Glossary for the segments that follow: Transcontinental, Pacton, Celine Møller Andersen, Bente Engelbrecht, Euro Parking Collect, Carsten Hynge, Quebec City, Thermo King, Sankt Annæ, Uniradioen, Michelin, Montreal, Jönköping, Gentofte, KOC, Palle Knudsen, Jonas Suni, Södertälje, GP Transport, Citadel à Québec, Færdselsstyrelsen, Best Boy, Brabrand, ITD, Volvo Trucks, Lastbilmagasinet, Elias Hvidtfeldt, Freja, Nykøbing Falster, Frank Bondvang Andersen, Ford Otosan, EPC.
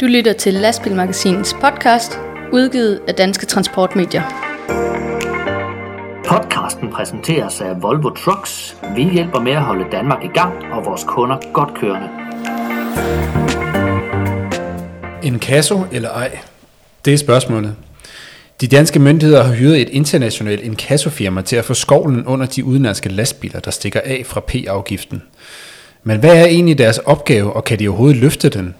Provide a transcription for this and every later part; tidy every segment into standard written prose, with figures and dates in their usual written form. Du lytter til Lastbilmagasinets podcast, udgivet af Danske Transportmedier. Podcasten præsenteres af Volvo Trucks. Vi hjælper med at holde Danmark i gang og vores kunder godt kørende. Inkasso eller ej? Det er spørgsmålet. De danske myndigheder har hyret et internationalt inkassofirma til at få skovlen under de udenlandske lastbiler, der stikker af fra P-afgiften. Men hvad er egentlig deres opgave, og kan de overhovedet løfte den?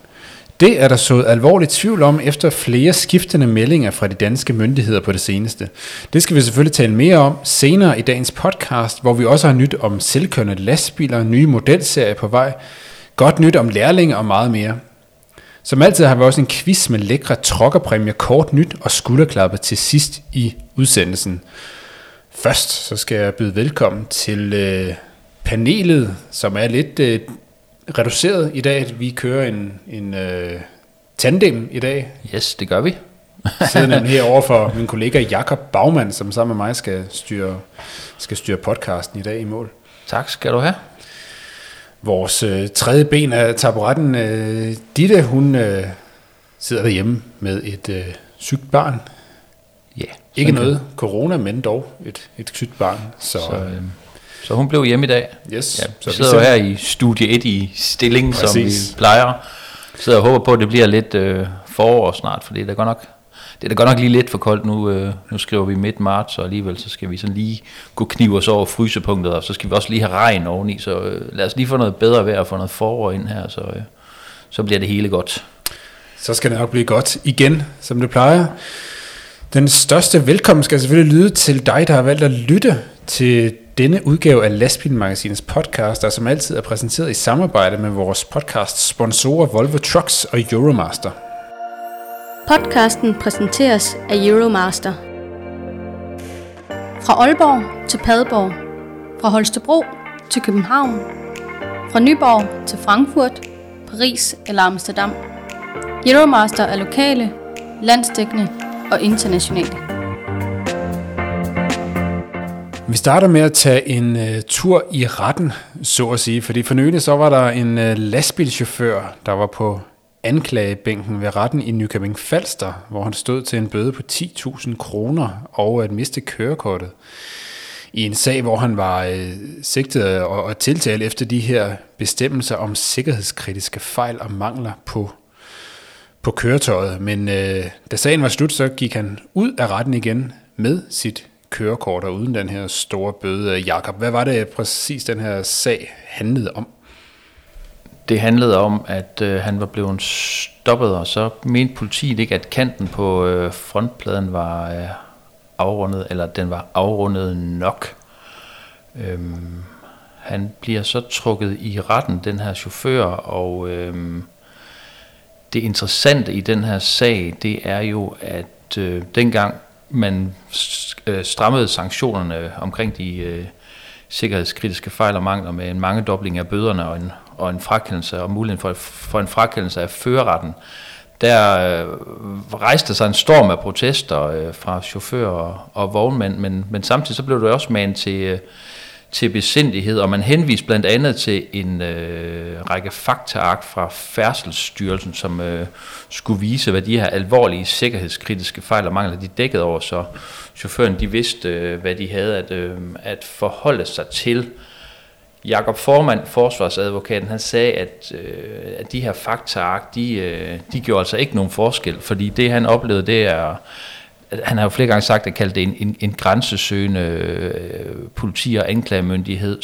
Det er der sået alvorligt tvivl om efter flere skiftende meldinger fra de danske myndigheder på det seneste. Det skal vi selvfølgelig tale mere om senere i dagens podcast, hvor vi også har nyt om selvkørende lastbiler, nye modelserier på vej, godt nyt om lærlinge og meget mere. Som altid har vi også en quiz med lækre trokkerpræmier, kort nyt og skulderklapper til sidst i udsendelsen. Først så skal jeg byde velkommen til panelet, som er lidt reduceret i dag. Vi kører en tandem i dag. Yes, det gør vi. Sidder nemlig herovre for min kollega Jakob Baumann, som sammen med mig skal styre podcasten i dag i mål. Tak skal du have. Vores tredje ben af taburetten, Ditte, hun sidder derhjemme med et sygt barn. Ja, ikke noget corona, men dog et sygt barn. Så hun blev hjemme i dag. Yes. Ja, så vi sidder her i studie 1 i stilling, præcis, som vi plejer. Så jeg håber på, at det bliver lidt forår snart, for det er da godt nok lige lidt for koldt nu. Nu skriver vi midt marts, og alligevel så skal vi sådan lige gå knive os over frysepunktet, og så skal vi også lige have regn oveni. Så lad os lige få noget bedre vejr og få noget forår ind her, så bliver det hele godt. Så skal det nok blive godt igen, som det plejer. Den største velkommen skal selvfølgelig lyde til dig, der har valgt at lytte til denne udgave af Lastbilmagasinets podcast, der som altid er præsenteret i samarbejde med vores podcast-sponsorer Volvo Trucks og Euromaster. Podcasten præsenteres af Euromaster. Fra Aalborg til Padborg, fra Holstebro til København, fra Nyborg til Frankfurt, Paris eller Amsterdam. Euromaster er lokale, landsdækkende og internationale. Vi starter med at tage en tur i retten, så at sige, fordi for nylig så var der en lastbilchauffør, der var på anklagebænken ved retten i Nykøbing Falster, hvor han stod til en bøde på 10.000 kroner over at miste kørekortet. I en sag, hvor han var sigtet og tiltalt efter de her bestemmelser om sikkerhedskritiske fejl og mangler på køretøjet. Men da sagen var slut, så gik han ud af retten igen med sit kørekort og uden den her store bøde. Jakob, hvad var det præcis, den her sag handlede om? Det handlede om, at han var blevet stoppet, og så mente politiet ikke, at kanten på frontpladen var afrundet, eller den var afrundet nok. Han bliver så trukket i retten, den her chauffør, og det interessante i den her sag, det er jo, at dengang man strammede sanktionerne omkring de sikkerhedskritiske fejl og mangler med en mangedobling af bøderne og en frakendelse og muligheden for en frakendelse af førerretten. Der rejste sig en storm af protester fra chauffører og vognmænd, men samtidig så blev det også manet til besindighed, og man henviste blandt andet til en række faktaark fra Færdselsstyrelsen, som skulle vise, hvad de her alvorlige sikkerhedskritiske fejl og mangler, de dækkede over, så chaufføren de vidste, hvad de havde at forholde sig til. Jakob Formand, forsvarsadvokaten, han sagde, at de her faktaark, de gjorde altså ikke nogen forskel, fordi det han oplevede, det er... Han har jo flere gange sagt, at kalde det en grænsesøgende politi- og anklagemyndighed,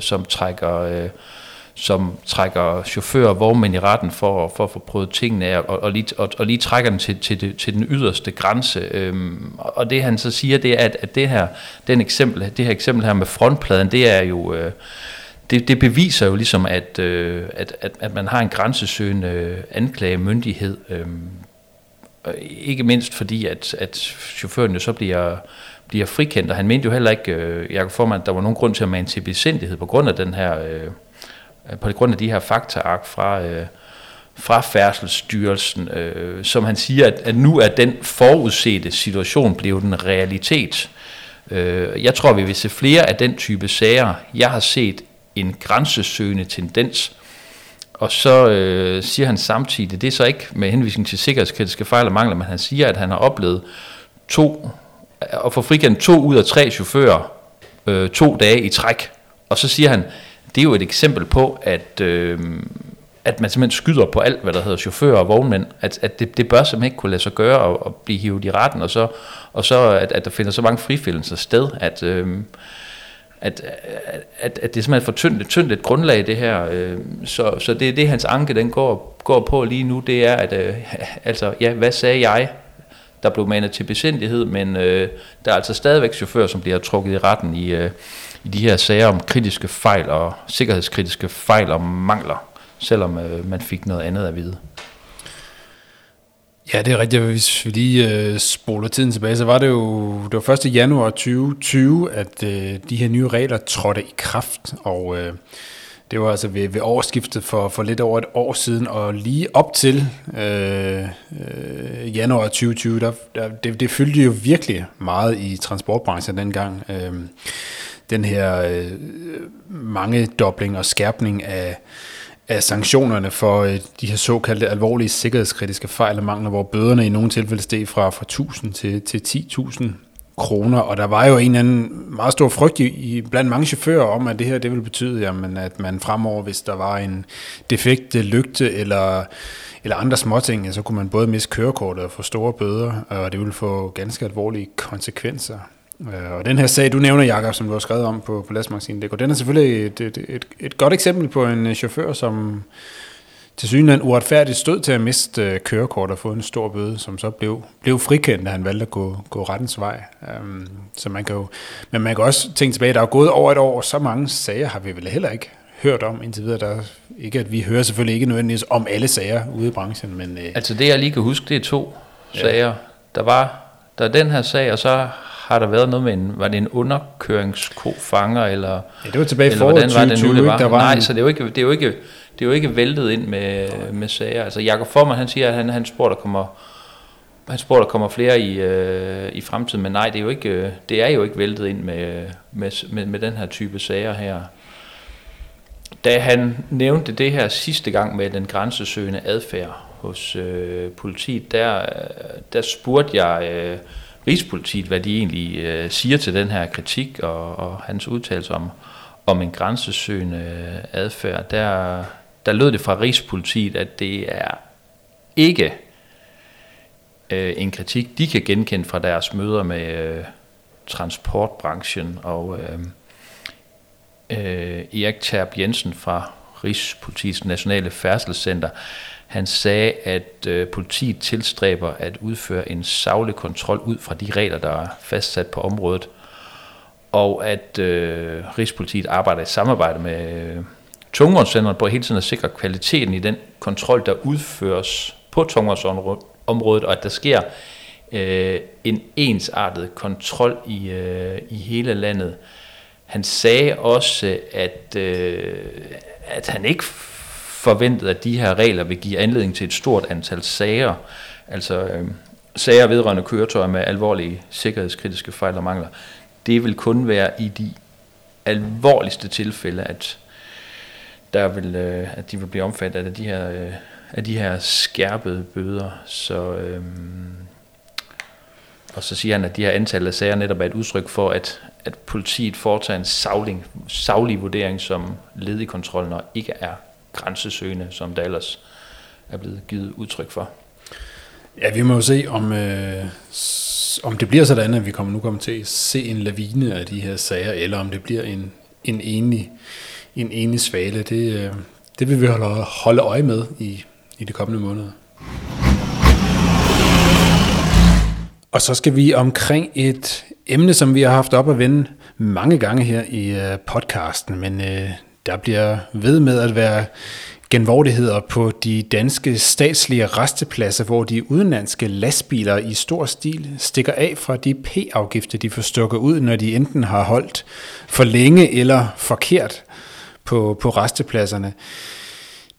som trækker chauffører og vognmænd i retten for at få prøvet tingene af, og lige trækker dem til den yderste grænse. Og det han så siger, det er, at det her eksempel her med frontpladen, det er jo... Det beviser jo ligesom, at man har en grænsesøgende anklagemyndighed, ikke mindst fordi, at chaufføren jo så bliver frikendt, og han mente jo heller ikke, Jakob Formand, der var nogen grund til at mane til besindighed på grund af de her faktaark fra Færdselsstyrelsen, som han siger, at nu er den forudsete situation blevet en realitet. Jeg tror, vi vil se flere af den type sager. Jeg har set en grænsesøgende tendens Og så siger han samtidig, det er så ikke med henvisning til sikkerhedskritiske fejl og mangler, men han siger, at han har oplevet at få frikendt 2 ud af 3 chauffører 2 dage i træk. Og så siger han, det er jo et eksempel på, at man simpelthen skyder på alt, hvad der hedder chauffører og vognmænd, at det bør simpelthen ikke kunne lade sig gøre og blive hivet i retten, og så at der finder så mange frifindelser sted, at det er simpelthen for tyndt et grundlag, det her. Så det er det, hans anke den går på lige nu, det er, at hvad sagde jeg? Der blev manet til besindighed, men der er altså stadigvæk chauffører, som bliver trukket i retten i de her sager om kritiske fejl og sikkerhedskritiske fejl og mangler, selvom man fik noget andet at vide. Ja, det er rigtigt. Hvis vi lige spoler tiden tilbage, så var det jo 1. januar 2020, at de her nye regler trådte i kraft, og det var altså ved årsskiftet for lidt over et år siden, og lige op til januar 2020, det fyldte jo virkelig meget i transportbranchen dengang. Den her mangedobling og skærpning af sanktionerne for de her såkaldte alvorlige sikkerhedskritiske fejl og mangler, hvor bøderne i nogle tilfælde steg fra 1.000 til 10.000 kroner, og der var jo en eller anden meget stor frygt blandt mange chauffører om, at det her, det ville betyde, jamen, at man fremover, hvis der var en defekt lygte eller andre småting, så kunne man både miste kørekortet og få store bøder, og det ville få ganske alvorlige konsekvenser. Og den her sag, du nævner, Jakob, som du har skrevet om på lastmagasinet.dk, den er selvfølgelig et godt eksempel på en chauffør, som tilsyneladende uretfærdigt stod til at miste kørekort og få en stor bøde, som så blev frikendt, da han valgte at gå rettens vej. Så man kan jo, men man kan også tænke tilbage, der er gået over et år, og så mange sager har vi vel heller ikke hørt om indtil videre. Der ikke, at vi hører selvfølgelig ikke nødvendigvis om alle sager ude i branchen. Men, altså det, jeg lige kan huske, det er 2 sager. Der er den her sag, og så har der været noget med var det en underkøringskofanger, eller ja, det var tilbage i foråret 2020, der var nej, så det er jo ikke væltet ind med sager. Altså Jakob Formand, han siger, at han spår, der kommer flere i fremtiden, men nej, det er jo ikke væltet ind med den her type sager her. Da han nævnte det her sidste gang med den grænsesøgende adfærd hos politiet, der spurgte jeg Rigspolitiet, hvad de egentlig siger til den her kritik og hans udtalelse om en grænsesøgende adfærd. Der lød det fra Rigspolitiet, at det er ikke en kritik, de kan genkende fra deres møder med transportbranchen, og Erik Terp Jensen fra Rigspolitiets Nationale Færdselscenter, han sagde, at politiet tilstræber at udføre en saglig kontrol ud fra de regler, der er fastsat på området, og at Rigspolitiet arbejder i samarbejde med tungvognscentrene på hele tiden at sikre kvaliteten i den kontrol, der udføres på tungvognsområdet, og at der sker en ensartet kontrol i hele landet. Han sagde også, at han ikke forventet, at de her regler vil give anledning til et stort antal sager, altså sager vedrørende køretøjer med alvorlige sikkerhedskritiske fejl og mangler. Det vil kun være i de alvorligste tilfælde, at de vil blive omfattet af de her skærpede bøder. Og så siger han, at de her antal af sager netop er et udtryk for, at politiet foretager en saglig vurdering som led i kontrollen og ikke er grænsesøgende, som der ellers er blevet givet udtryk for. Ja, vi må jo se, om det bliver sådan, at vi kommer til at se en lavine af de her sager, eller om det bliver en enig svale. Det vil vi holde øje med i de kommende måneder. Og så skal vi omkring et emne, som vi har haft op at vende mange gange her i podcasten, men der bliver ved med at være genvordigheder på de danske statslige rastepladser, hvor de udenlandske lastbiler i stor stil stikker af fra de p-afgifter, de får stukket ud, når de enten har holdt for længe eller forkert på rastepladserne.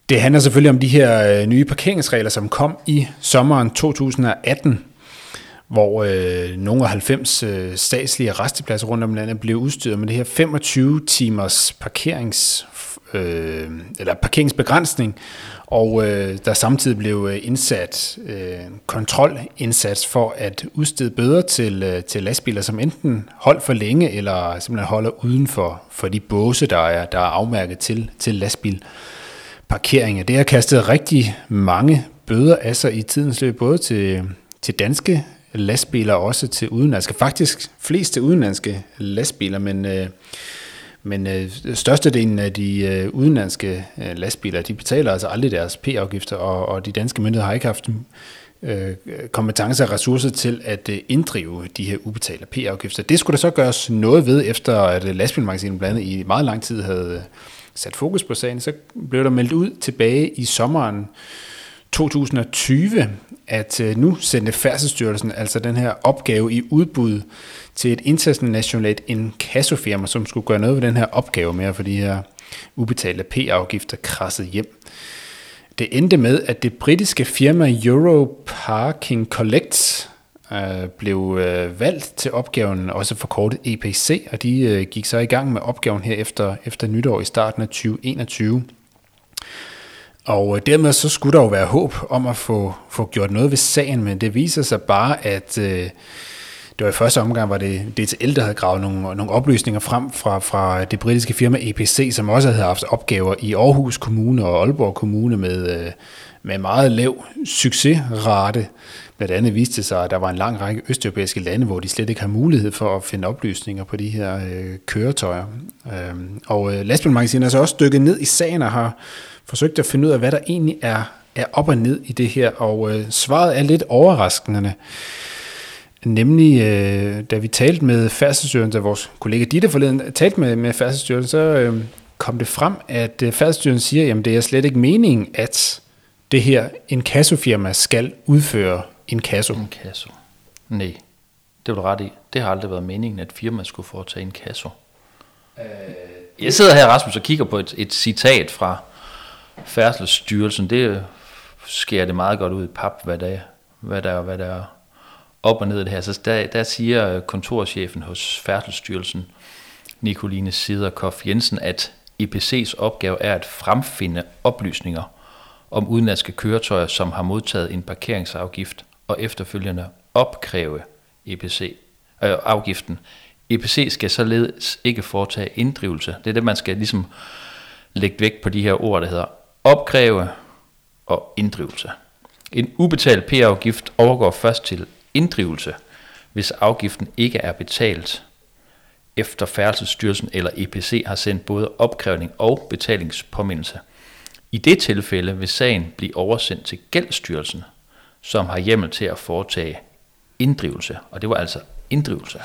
Det handler selvfølgelig om de her nye parkeringsregler, som kom i sommeren 2018, hvor nogle af 90 statslige rastepladser rundt om landet blev udstyret med det her 25 timers parkeringsbegrænsning, og der samtidig blev indsat kontrolindsats for at udstede bøder til lastbiler, som enten holdt for længe eller simpelthen holder uden for de båse, der er afmærket til lastbilparkeringer. Det har kastet rigtig mange bøder af sig i tidens løb, både til danske lastbiler og også til udenlandske. Faktisk flest til udenlandske lastbiler, men størstedelen af de udenlandske lastbiler, de betaler altså aldrig deres P-afgifter, og de danske myndigheder har ikke haft kompetencer og ressourcer til at inddrive de her ubetalte P-afgifter. Det skulle der så gøres noget ved, efter at lastbilmagasinet blandt andet i meget lang tid havde sat fokus på sagen. Så blev der meldt ud tilbage i sommeren 2020, at nu sendte Færdselsstyrelsen altså den her opgave i udbud til et internationalt inkassofirma, som skulle gøre noget ved den her opgave med at få de her ubetalte P-afgifter krasset hjem. Det endte med, at det britiske firma Euro Parking Collect blev valgt til opgaven, også forkortet EPC, og de gik så i gang med opgaven her efter nytår i starten af 2021. Og dermed så skulle der jo være håb om at få gjort noget ved sagen, men det viser sig bare, at det var i første omgang, var det DTL, der havde gravet nogle oplysninger frem fra det britiske firma EPC, som også havde haft opgaver i Aarhus Kommune og Aalborg Kommune med meget lav succesrate. Blandt andet viste det sig, at der var en lang række østeuropæiske lande, hvor de slet ikke har mulighed for at finde oplysninger på de her køretøjer. Og lastbilmagasinet er så også dykket ned i sagen og har forsøgt at finde ud af, hvad der egentlig er op og ned i det her, og svaret er lidt overraskende. Nemlig, da vi talte med Færdselsstyrelsen, da vores kollega Ditte forleden talte med Færdselsstyrelsen, så kom det frem, at Færdselsstyrelsen siger, jamen det er slet ikke meningen, at det her inkassofirma skal udføre inkasso. Inkasso? Nej, det var du ret i. Det har aldrig været meningen, at firmaet skulle foretage inkasso. Jeg sidder her, Rasmus, og kigger på et citat fra Færdselsstyrelsen. Det skærer det meget godt ud i pap, hvad der er op og ned i det her. Så der siger kontorchefen hos Færdselsstyrelsen, Nicoline Siderkov Jensen, at EPC's opgave er at fremfinde oplysninger om udenlandske køretøjer, som har modtaget en parkeringsafgift, og efterfølgende opkræve afgiften. EPC skal således ikke foretage inddrivelse. Det er det, man skal ligesom lægge vægt på de her ord, der hedder opkræve og inddrivelse. En ubetalt P-afgift overgår først til inddrivelse, hvis afgiften ikke er betalt, efter Færdselsstyrelsen eller EPC har sendt både opkrævning og betalingspåmindelse. I det tilfælde vil sagen blive oversendt til Gældsstyrelsen, som har hjemmel til at foretage inddrivelse, og det var altså inddrivelse.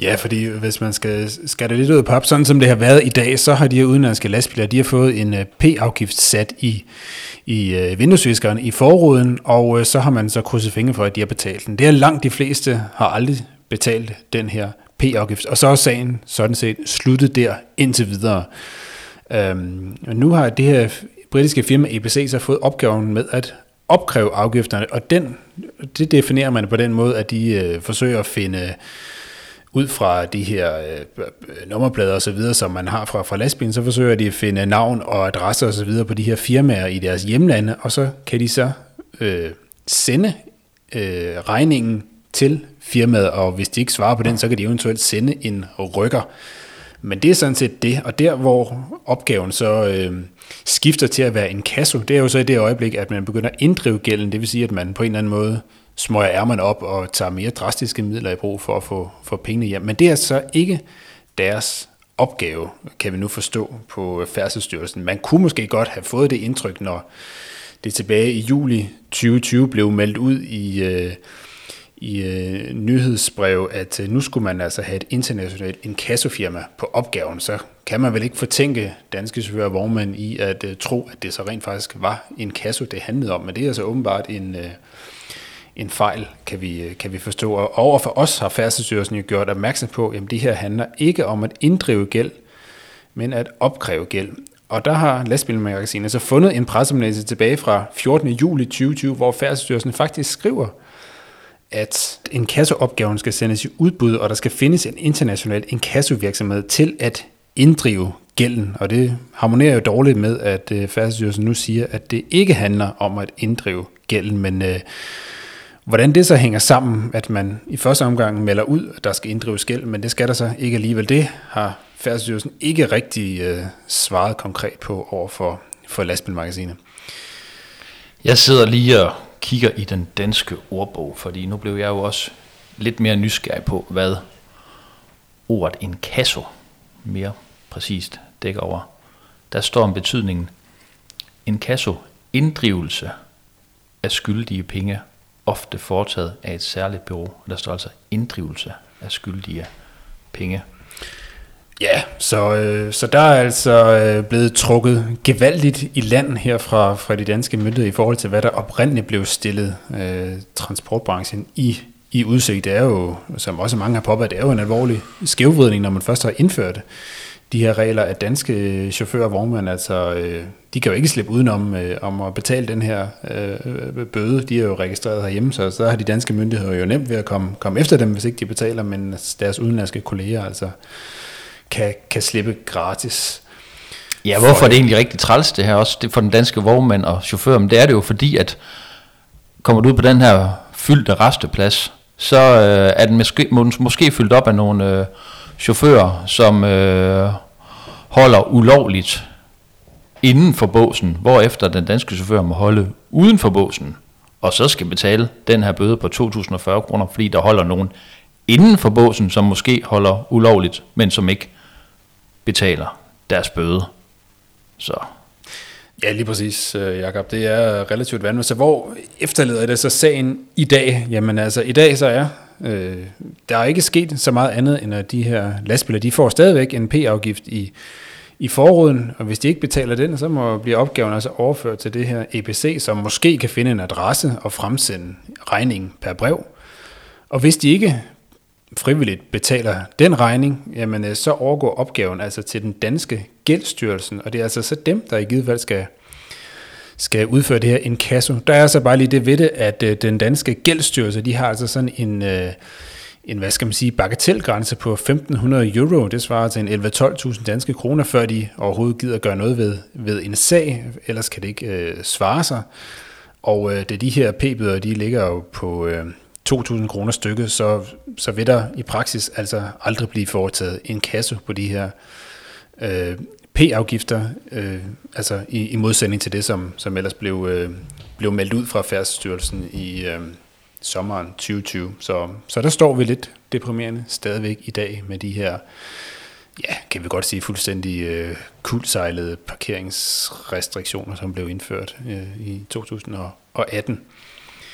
Ja, fordi hvis man skal det lidt ud af pap, sådan som det har været i dag, så har de her udenlandske lastbiler, de har fået en P-afgift sat i vinduesviskeren i forruden, og så har man så krydset fingre for, at de har betalt den. Det er langt de fleste har aldrig betalt den her P-afgift, og så er sagen sådan set sluttet der indtil videre. Og nu har det her britiske firma EPC så fået opgaven med at opkræve afgifterne, og det definerer man på den måde, at de forsøger at finde ud fra de her nummerplader og så videre, som man har fra lastbilen, så forsøger de at finde navn og adresser og så videre på de her firmaer i deres hjemlande, og så kan de så sende regningen til firmaet, og hvis de ikke svarer på den, så kan de eventuelt sende en rykker. Men det er sådan set det, og der hvor opgaven så skifter til at være inkasso, det er jo så i det øjeblik, at man begynder at inddrive gælden, det vil sige, at man på en eller anden måde smøger ærmerne op og tager mere drastiske midler i brug for at få pengene hjem. Men det er så ikke deres opgave, kan vi nu forstå på Færdselsstyrelsen. Man kunne måske godt have fået det indtryk, når det tilbage i juli 2020 blev meldt ud i nyhedsbrev, at nu skulle man altså have et internationalt inkassofirma på opgaven. Så kan man vel ikke fortænke danske chauffører og vognmænd i at tro, at det så rent faktisk var inkasso, det handlede om. Men det er altså åbenbart en fejl, kan vi forstå. Og overfor os har Færdselsstyrelsen jo gjort opmærksom på, at det her handler ikke om at inddrive gæld, men at opkræve gæld. Og der har lastbilmagasinet så fundet en pressemeddelelse tilbage fra 14. juli 2020, hvor Færdselsstyrelsen faktisk skriver, at inkassoopgaven skal sendes i udbud, og der skal findes en international inkassovirksomhed til at inddrive gælden. Og det harmonerer jo dårligt med, at Færdselsstyrelsen nu siger, at det ikke handler om at inddrive gælden, men hvordan det så hænger sammen, at man i første omgang melder ud, at der skal inddrives gæld, men det skal der så ikke alligevel. Det har Færdselsstyrelsen ikke rigtig svaret konkret på overfor for lastbilmagasinet. Jeg sidder lige og kigger i den danske ordbog, fordi nu blev jeg jo også lidt mere nysgerrig på, hvad ordet inkasso mere præcist dækker over. Der står om betydningen inkasso, inddrivelse af skyldige penge, ofte foretaget af et særligt bureau. Der står altså inddrivelse af skyldige penge. Ja, så der er altså blevet trukket gevaldigt i land her fra de danske myndigheder i forhold til, hvad der oprindeligt blev stillet transportbranchen i udsigt. Det er jo, som også mange har påpeget, det er jo en alvorlig skævvridning, når man først har indført de her regler, at danske chauffører og vognmænd, altså, de kan jo ikke slippe udenom om at betale den her bøde. De er jo registreret herhjemme, så har de danske myndigheder jo nemt ved at komme efter dem, hvis ikke de betaler, men deres udenlandske kolleger altså kan slippe gratis. Ja, hvorfor er det egentlig rigtig træls det her også? Det for den danske vognmand og chauffør, men det er det jo fordi, at kommer du ud på den her fyldte resteplads, så er den måske fyldt op af nogle chauffører, som holder ulovligt inden for båsen, hvorefter den danske chauffør må holde uden for båsen, og så skal betale den her bøde på 2.040 kroner, fordi der holder nogen inden for båsen, som måske holder ulovligt, men som ikke betaler deres bøde. Så. Ja, lige præcis, Jakob. Det er relativt vanvittigt. Så hvor efterlader det så sagen i dag? Jamen altså, i dag så er der er ikke sket så meget andet, end at de her lastbiler, de får stadigvæk en P-afgift i forruden, og hvis de ikke betaler den, så må blive opgaven altså overført til det her EPC, som måske kan finde en adresse og fremsende regningen per brev. Og hvis de ikke frivilligt betaler den regning, jamen så overgår opgaven altså til den danske Gældsstyrelsen, og det er altså så dem, der i givet fald skal udføre det her inkasso. Der er altså bare lige det ved det, at den danske Gældsstyrelse, de har altså sådan en hvad skal man sige, bagatelgrænse på 1.500 euro, det svarer til en 11-12.000 danske kroner, før de overhovedet gider gøre noget ved en sag, ellers kan det ikke svare sig. Og da de her p-bøder, de ligger jo på 2.000 kroner stykket, så vil der i praksis altså aldrig blive foretaget inkasso på de her p-afgifter, altså i modsætning til det, som ellers blev meldt ud fra Færdselsstyrelsen i sommeren 2020. Så der står vi lidt deprimerende stadigvæk i dag med de her, ja, kan vi godt sige, fuldstændig kuldsejlede parkeringsrestriktioner, som blev indført i 2018.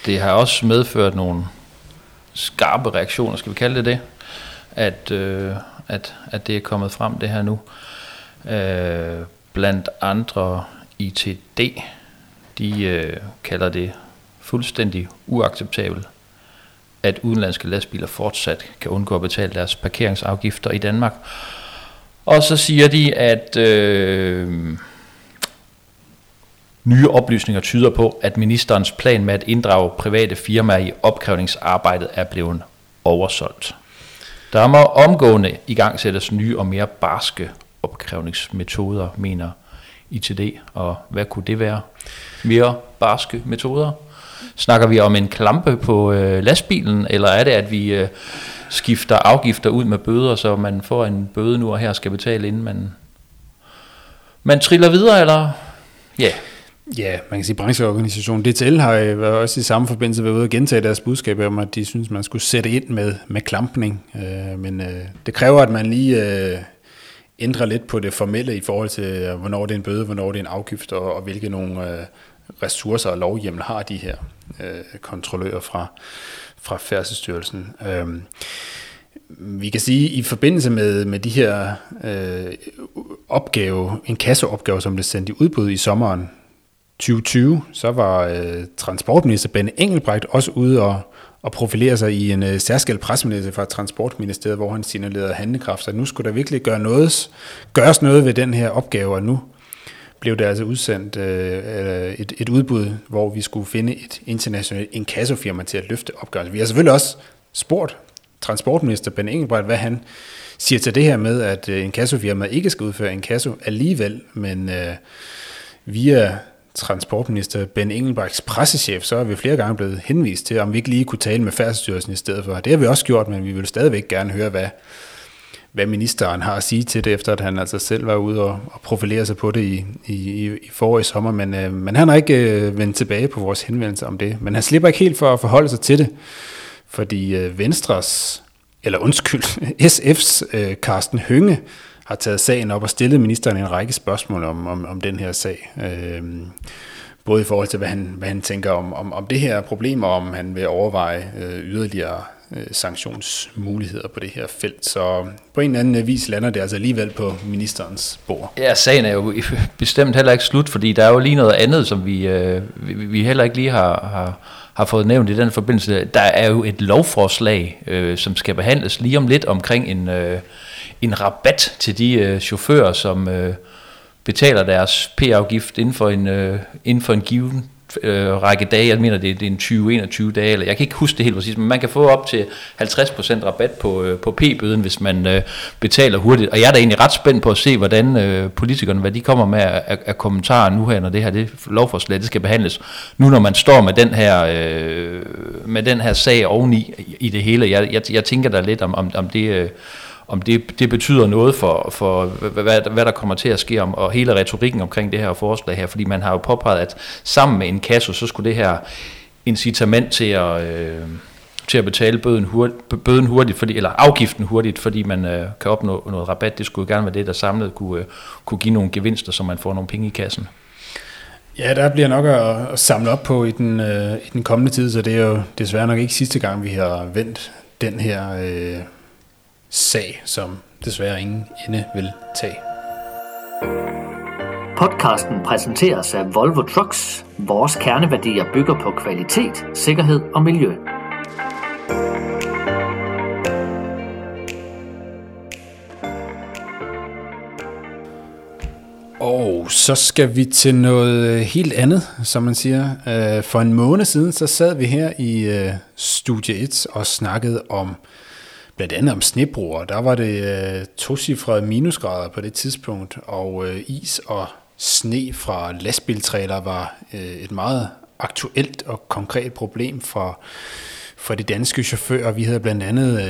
Det har også medført nogle skarpe reaktioner, skal vi kalde det, at det er kommet frem det her nu. Blandt andre ITD, de kalder det fuldstændig uacceptabelt, at udenlandske lastbiler fortsat kan undgå at betale deres parkeringsafgifter i Danmark. Og så siger de, at nye oplysninger tyder på, at ministerens plan med at inddrage private firmaer i opkrævningsarbejdet er blevet oversolgt. Der må omgående igangsættes nye og mere barske opkrævningsmetoder, mener ITD. Og hvad kunne det være? Mere barske metoder? Snakker vi om en klampe på lastbilen, eller er det, at vi skifter afgifter ud med bøder, så man får en bøde nu og her skal betale, inden man triller videre, eller? Ja. Yeah. Ja, man kan sige, at brancheorganisationen DTL har også i samme forbindelse været ude at gentage deres budskab om, at de synes, man skulle sætte ind med klampning. Men det kræver, at man lige ændrer lidt på det formelle i forhold til, hvornår det er en bøde, hvornår det er en afgift, og hvilke nogle ressourcer og lovhjemmel har de her kontrollører fra Færdselsstyrelsen. Vi kan sige, at i forbindelse med de her inkassoopgaver, som blev sendt i udbud i sommeren 2020, så var transportminister Bente Engelbrecht også ude og profilere sig i en særskilt pressemeddelelse fra Transportministeriet, hvor han signalerede handlekraft, så nu skulle der virkelig gøres noget ved den her opgave, og nu blev der altså udsendt et udbud, hvor vi skulle finde et internationalt inkassofirma til at løfte opgørelsen. Vi har selvfølgelig også spurgt transportminister Bente Engelbrecht, hvad han siger til det her med, at inkassofirma ikke skal udføre inkasso alligevel, men via transportminister Bente Engelbrechts pressechef, så er vi flere gange blevet henvist til, om vi ikke lige kunne tale med Færdselsstyrelsen i stedet for. Det har vi også gjort, men vi vil stadigvæk gerne høre, hvad ministeren har at sige til det, efter at han altså selv var ude og profilere sig på det i forrige sommer. Men han har ikke vendt tilbage på vores henvendelse om det. Men han slipper ikke helt for at forholde sig til det, fordi SF's Carsten Hynge har taget sagen op og stillet ministeren en række spørgsmål om den her sag. Både i forhold til, hvad han tænker om det her problem, og om han vil overveje yderligere sanktionsmuligheder på det her felt. Så på en eller anden vis lander det altså alligevel på ministerens bord. Ja, sagen er jo bestemt heller ikke slut, fordi der er jo lige noget andet, som vi heller ikke lige har fået nævnt i den forbindelse. Der er jo et lovforslag, som skal behandles lige om lidt omkring en rabat til de chauffører, som betaler deres p-afgift inden for en given række dage. Jeg mener, det er en 20-21 dage, eller jeg kan ikke huske det helt præcis, men man kan få op til 50% rabat på p-bøden, hvis man betaler hurtigt. Og jeg er da egentlig ret spændt på at se, hvordan politikerne, hvad de kommer med af kommentarer nu her, når det her lovforslag det skal behandles. Nu når man står med den her sag oveni i det hele, jeg tænker da lidt om det... Om det betyder noget for hvad der kommer til at ske om, og hele retorikken omkring det her forslag her, fordi man har jo påpeget, at sammen med inkasso, så skulle det her incitament til at betale bøden hurtigt, eller afgiften hurtigt, fordi man kan opnå noget rabat, det skulle jo gerne være det, der samlet kunne give nogle gevinster, så man får nogle penge i kassen. Ja, der bliver nok at samle op på i den kommende tid, så det er jo desværre nok ikke sidste gang, vi har vendt den her... sag, som desværre ingen ende vil tage. Podcasten præsenteres af Volvo Trucks. Vores kerneværdier bygger på kvalitet, sikkerhed og miljø. Og så skal vi til noget helt andet, som man siger. For en måned siden, så sad vi her i Studie 1 og snakkede om blandt andet om snebroer. Der var det tocifrede minusgrader på det tidspunkt, og is og sne fra lastbiltrailer var et meget aktuelt og konkret problem for de danske chauffører. Vi havde blandt andet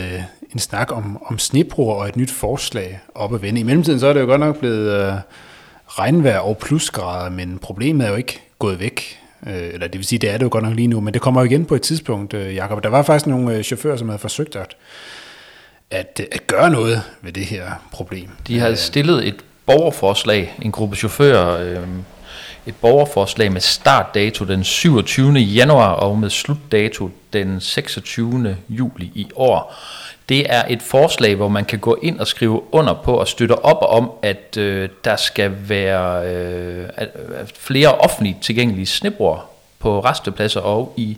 en snak om snebroer og et nyt forslag op at vende. I mellemtiden så er det jo godt nok blevet regnvejr og plusgrader, men problemet er jo ikke gået væk. Eller det vil sige, det er det jo godt nok lige nu, men det kommer jo igen på et tidspunkt, Jakob. Der var faktisk nogle chauffører, som havde forsøgt at gøre noget ved det her problem. De havde stillet et borgerforslag, en gruppe chauffører, et borgerforslag med startdato den 27. januar og med slutdato den 26. juli i år. Det er et forslag, hvor man kan gå ind og skrive under på og støtte op om, at der skal være flere offentligt tilgængelige snebroer på rastepladser og i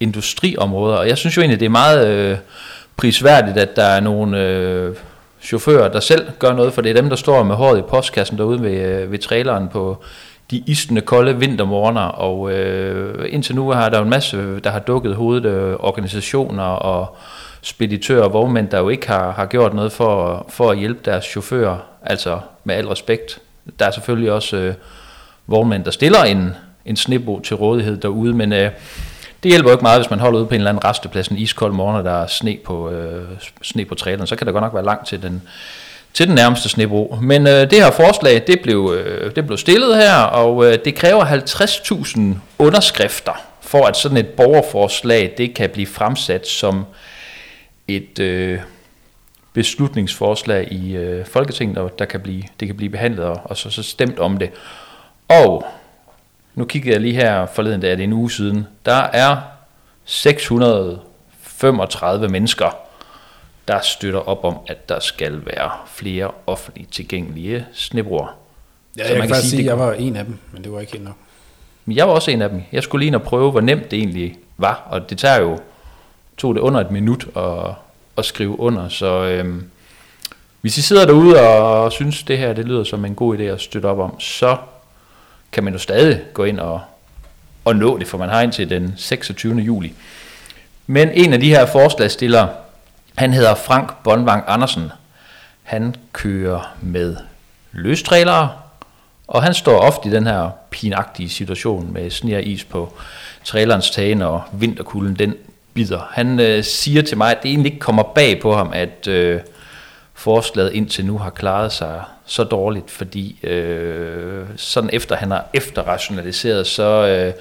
industriområder. Og jeg synes jo egentlig, det er meget... prisværdigt, at der er nogle chauffører, der selv gør noget, for det er dem, der står med håret i postkassen derude ved traileren på de isende kolde vintermorgener, og indtil nu har der jo en masse, der har dukket hovedet, organisationer og speditører og vognmænd, der jo ikke har gjort noget for at hjælpe deres chauffører, altså med al respekt. Der er selvfølgelig også vognmænd, der stiller en snebo til rådighed derude, men... Det hjælper jo ikke meget, hvis man holder ude på en eller anden resteplads en iskold morgen, og der er sne på traileren. Så kan der godt nok være langt til den nærmeste snebro. Men det her forslag, det blev stillet her, og det kræver 50.000 underskrifter, for at sådan et borgerforslag, det kan blive fremsat som et beslutningsforslag i Folketinget, og det kan blive behandlet og så stemt om det. Og... Nu kiggede jeg lige her forleden, det er en uge siden. Der er 635 mennesker, der støtter op om, at der skal være flere offentligt tilgængelige snebroer. Ja, så man kan sige, at jeg var en af dem, men det var ikke helt nok. Jeg var også en af dem. Jeg skulle lige ind og prøve, hvor nemt det egentlig var. Og det tog det under et minut at skrive under. Så hvis I sidder derude og synes, det her det lyder som en god idé at støtte op om, så... kan man jo stadig gå ind og nå det, for man har indtil den 26. juli. Men en af de her forslagsstillere, han hedder Frank Bondvang Andersen. Han kører med løstrailere, og han står ofte i den her pinagtige situation med sne og is på trailerens tagen, og vinterkulden den bider. Han siger til mig, at det egentlig ikke kommer bag på ham, at forslaget indtil nu har klaret sig så dårligt, fordi sådan efter han har efterrationaliseret, så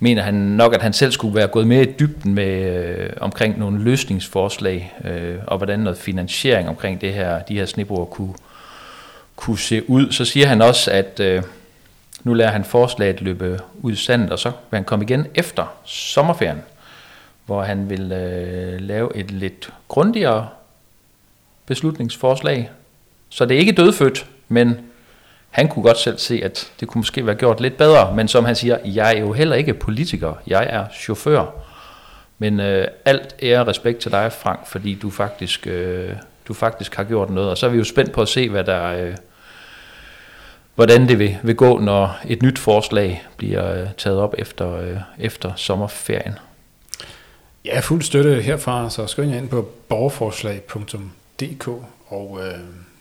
mener han nok, at han selv skulle være gået mere i dybden med omkring nogle løsningsforslag, og hvordan noget finansiering omkring det her, de her sneboer kunne se ud. Så siger han også, at nu lader han forslaget løbe ud i sandet, og så vil han komme igen efter sommerferien, hvor han vil lave et lidt grundigere beslutningsforslag. Så det er ikke dødfødt, men han kunne godt selv se, at det kunne måske være gjort lidt bedre. Men som han siger, jeg er jo heller ikke politiker, jeg er chauffør. Men alt ære og respekt til dig, Frank, fordi du faktisk har gjort noget. Og så er vi jo spændt på at se, hvad der, hvordan det vil gå, når et nyt forslag bliver taget op efter sommerferien. Ja, fuld støtte herfra, så skynd jer ind på borgerforslag.dk og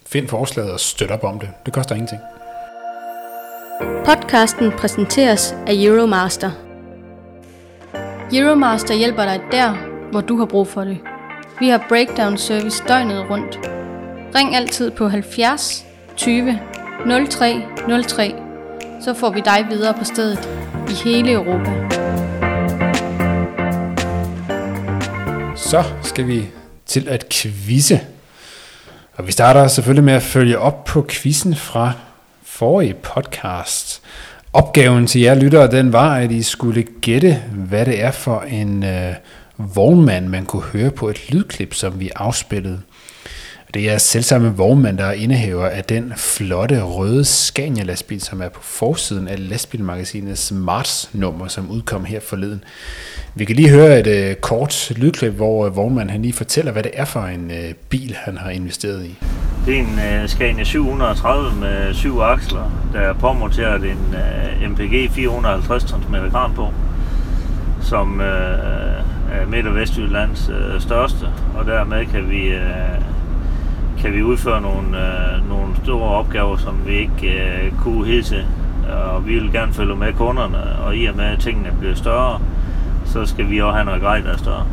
find forslaget og støt op om det. Det koster ingenting. Podcasten præsenteres af Euromaster. Euromaster hjælper dig der, hvor du har brug for det. Vi har breakdown service døgnet rundt. Ring altid på 70 20 03 03, så får vi dig videre på stedet i hele Europa. Så skal vi til at quizze. Og vi starter selvfølgelig med at følge op på quizzen fra forrige podcast. Opgaven til jer lyttere, den var, at I skulle gætte, hvad det er for en vognmand, man kunne høre på et lydklip, som vi afspillede. Det er selvsamme vognmand, der er indehaver af den flotte røde Scania-lastbil, som er på forsiden af lastbilmagasinets marts-nummer, som udkom her forleden. Vi kan lige høre et kort lydklip, hvor vognmanden han lige fortæller, hvad det er for en bil, han har investeret i. Det er en Scania 730 med 7 aksler, der er påmonteret en MPG 450 transmitter kran på, som er Midt- og Vestjyllands største, og dermed kan vi udføre nogle store opgaver, som vi ikke kunne hidtil. Og vi vil gerne følge med kunderne, og i og med at tingene bliver større, så skal vi også have noget grej, der er større.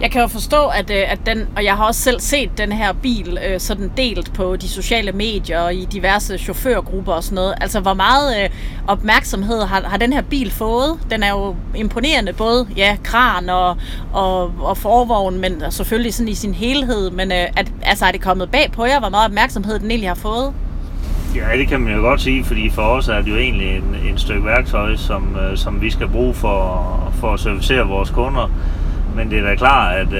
Jeg kan jo forstå, at den, og jeg har også selv set den her bil sådan delt på de sociale medier og i diverse chaufførgrupper og sådan noget. Altså, hvor meget opmærksomhed har den her bil fået? Den er jo imponerende, både kran og forvogn, men selvfølgelig sådan i sin helhed. Men er det kommet bag på jer, hvor meget opmærksomhed den egentlig har fået? Ja, det kan man jo godt sige, fordi for os er det jo egentlig en stykke værktøj, som vi skal bruge for at servicere vores kunder. Men det er da klart, at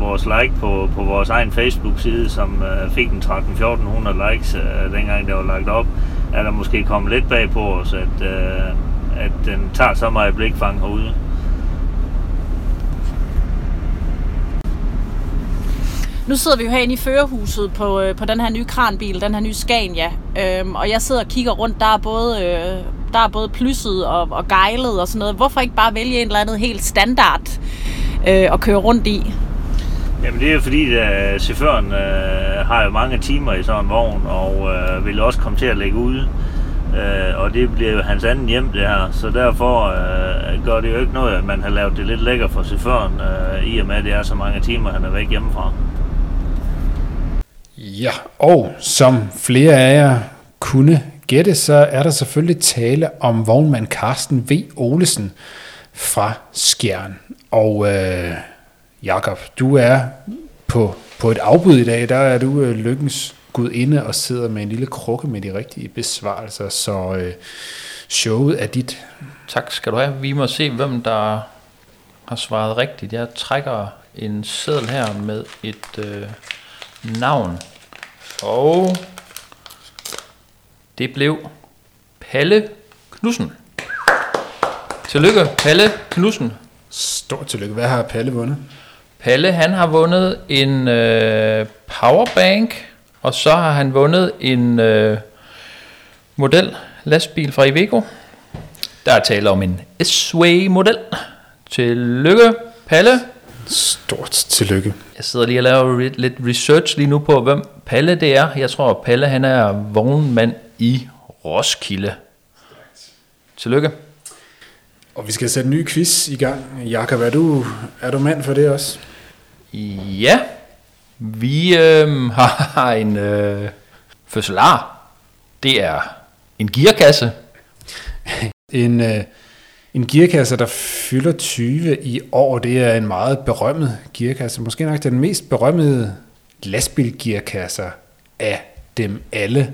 vores like på vores egen Facebook-side, som fik den 1300-1400 likes, dengang det var lagt op, er der måske kommet lidt bag på os, at den tager så meget blikfang herude. Nu sidder vi jo herinde i førerhuset på den her nye kranbil, den her nye Scania, og jeg sidder og kigger rundt, der er både plysset og gejlet og sådan noget. Hvorfor ikke bare vælge en eller anden helt standard at køre rundt i? Jamen det er fordi, at chaufføren har jo mange timer i sådan en vogn, og vil også komme til at ligge ude. Og det bliver jo hans anden hjem, det her. Så derfor gør det jo ikke noget, at man har lavet det lidt lækker for chaufføren, i og med, at det er så mange timer, han er væk hjemmefra. Ja, og som flere af jer kunne gætte, så er der selvfølgelig tale om vognmand Carsten V. Olesen fra Skjern. Og Jakob, du er på et afbud i dag, der er du lykkens gudinde og sidder med en lille krukke med de rigtige besvarelser, så showet er dit. Tak skal du have. Vi må se, hvem der har svaret rigtigt. Jeg trækker en seddel her med et navn, og det blev Palle Knudsen. Tillykke, Palle Knudsen. Stort tillykke. Hvad har Palle vundet? Palle, han har vundet en powerbank, og så har han vundet en model lastbil fra Iveco. Der er tale om en S-Way-model. Tillykke, Palle. Stort tillykke. Jeg sidder lige og laver lidt research lige nu på, hvem Palle det er. Jeg tror, at Palle han er vognmand i Roskilde. Tillykke. Og vi skal sætte en ny quiz i gang. Jakob, er du mand for det også? Ja. Vi har en fødselar. Det er en gearkasse. En gearkasse, der fylder 20 i år. Det er en meget berømmet gearkasse. Måske nok den mest berømmede lastbilgearkasser af dem alle.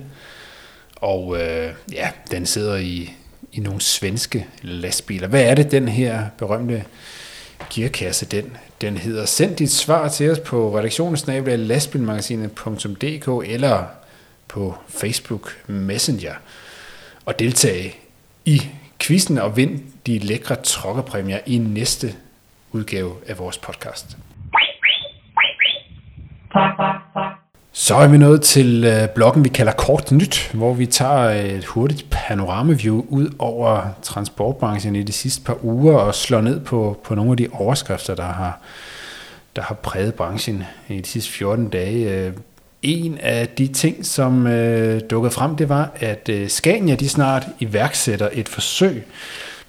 Og ja, den sidder i nogle svenske lastbiler. Hvad er det, den her berømte gearkasse, den hedder? Send dit svar til os på redaktionen@lastbilmagasinet.dk eller på Facebook Messenger og deltage i quizzen og vind de lækre trokkerpræmier i næste udgave af vores podcast. Så er vi nået til bloggen, vi kalder Kort Nyt, hvor vi tager et hurtigt panoramaview ud over transportbranchen i de sidste par uger og slår ned på nogle af de overskrifter, der har præget branchen i de sidste 14 dage. En af de ting, som dukkede frem, det var, at Scania de snart iværksætter et forsøg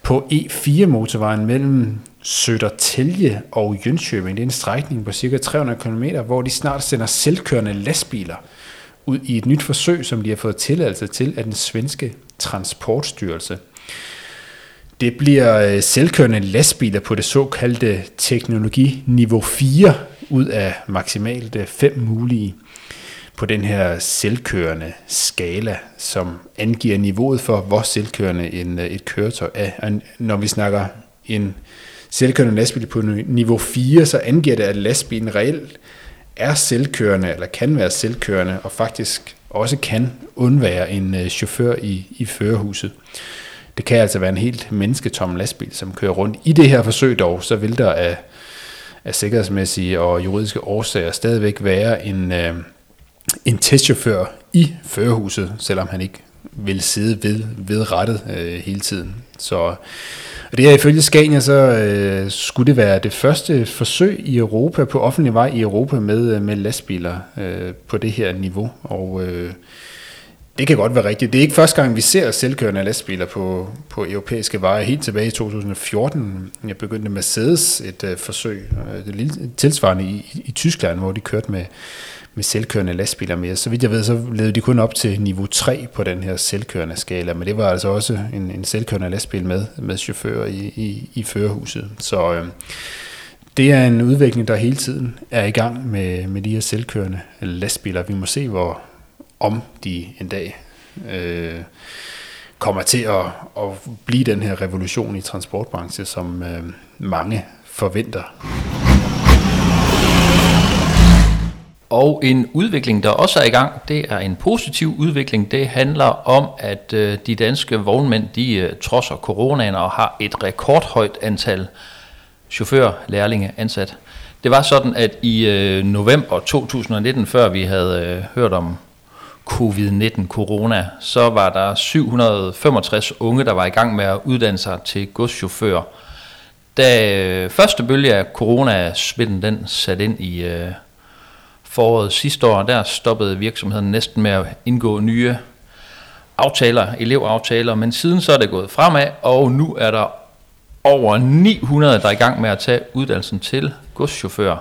på E4-motorvejen mellem Södertälje og Jönköping. Det er en strækning på cirka 300 km, hvor de snart sender selvkørende lastbiler ud i et nyt forsøg, som de har fået tilladelse til af den svenske transportstyrelse. Det bliver selvkørende lastbiler på det såkaldte teknologiniveau 4 ud af maksimalt 5 mulige på den her selvkørende skala, som angiver niveauet for, hvor selvkørende et køretøj er. Når vi snakker en selvkørende lastbil på niveau 4, så angiver det, at lastbilen reelt er selvkørende, eller kan være selvkørende, og faktisk også kan undvære en chauffør i førerhuset. Det kan altså være en helt mennesketom lastbil, som kører rundt. I det her forsøg dog, så vil der af sikkerhedsmæssige og juridiske årsager stadigvæk være en testchauffør i førerhuset, selvom han ikke vil sidde ved rattet hele tiden. Så det her ifølge Scania, så skulle det være det første forsøg i Europa, på offentlig vej i Europa, med lastbiler på det her niveau. Og det kan godt være rigtigt. Det er ikke første gang, vi ser selvkørende lastbiler på europæiske veje. Helt tilbage i 2014 jeg begyndte Mercedes et forsøg, tilsvarende i Tyskland, hvor de kørte med selvkørende lastbiler mere. Så vidt jeg ved, så levede de kun op til niveau 3 på den her selvkørende skala, men det var altså også en selvkørende lastbil med chauffører i førerhuset. Så det er en udvikling, der hele tiden er i gang med de her selvkørende lastbiler. Vi må se, om de en dag kommer til at blive den her revolution i transportbranchen, som mange forventer. Og en udvikling, der også er i gang, det er en positiv udvikling. Det handler om, at de danske vognmænd, de trodser coronaen og har et rekordhøjt antal chauffører, lærlinge ansat. Det var sådan, at i november 2019, før vi havde hørt om covid-19 corona, så var der 765 unge, der var i gang med at uddanne sig til godschauffører. Da første bølge af coronasmitten, den satte ind i foråret sidste år, der stoppede virksomheden næsten med at indgå nye aftaler, elevaftaler, men siden så er det gået fremad, og nu er der over 900, der er i gang med at tage uddannelsen til godschauffører.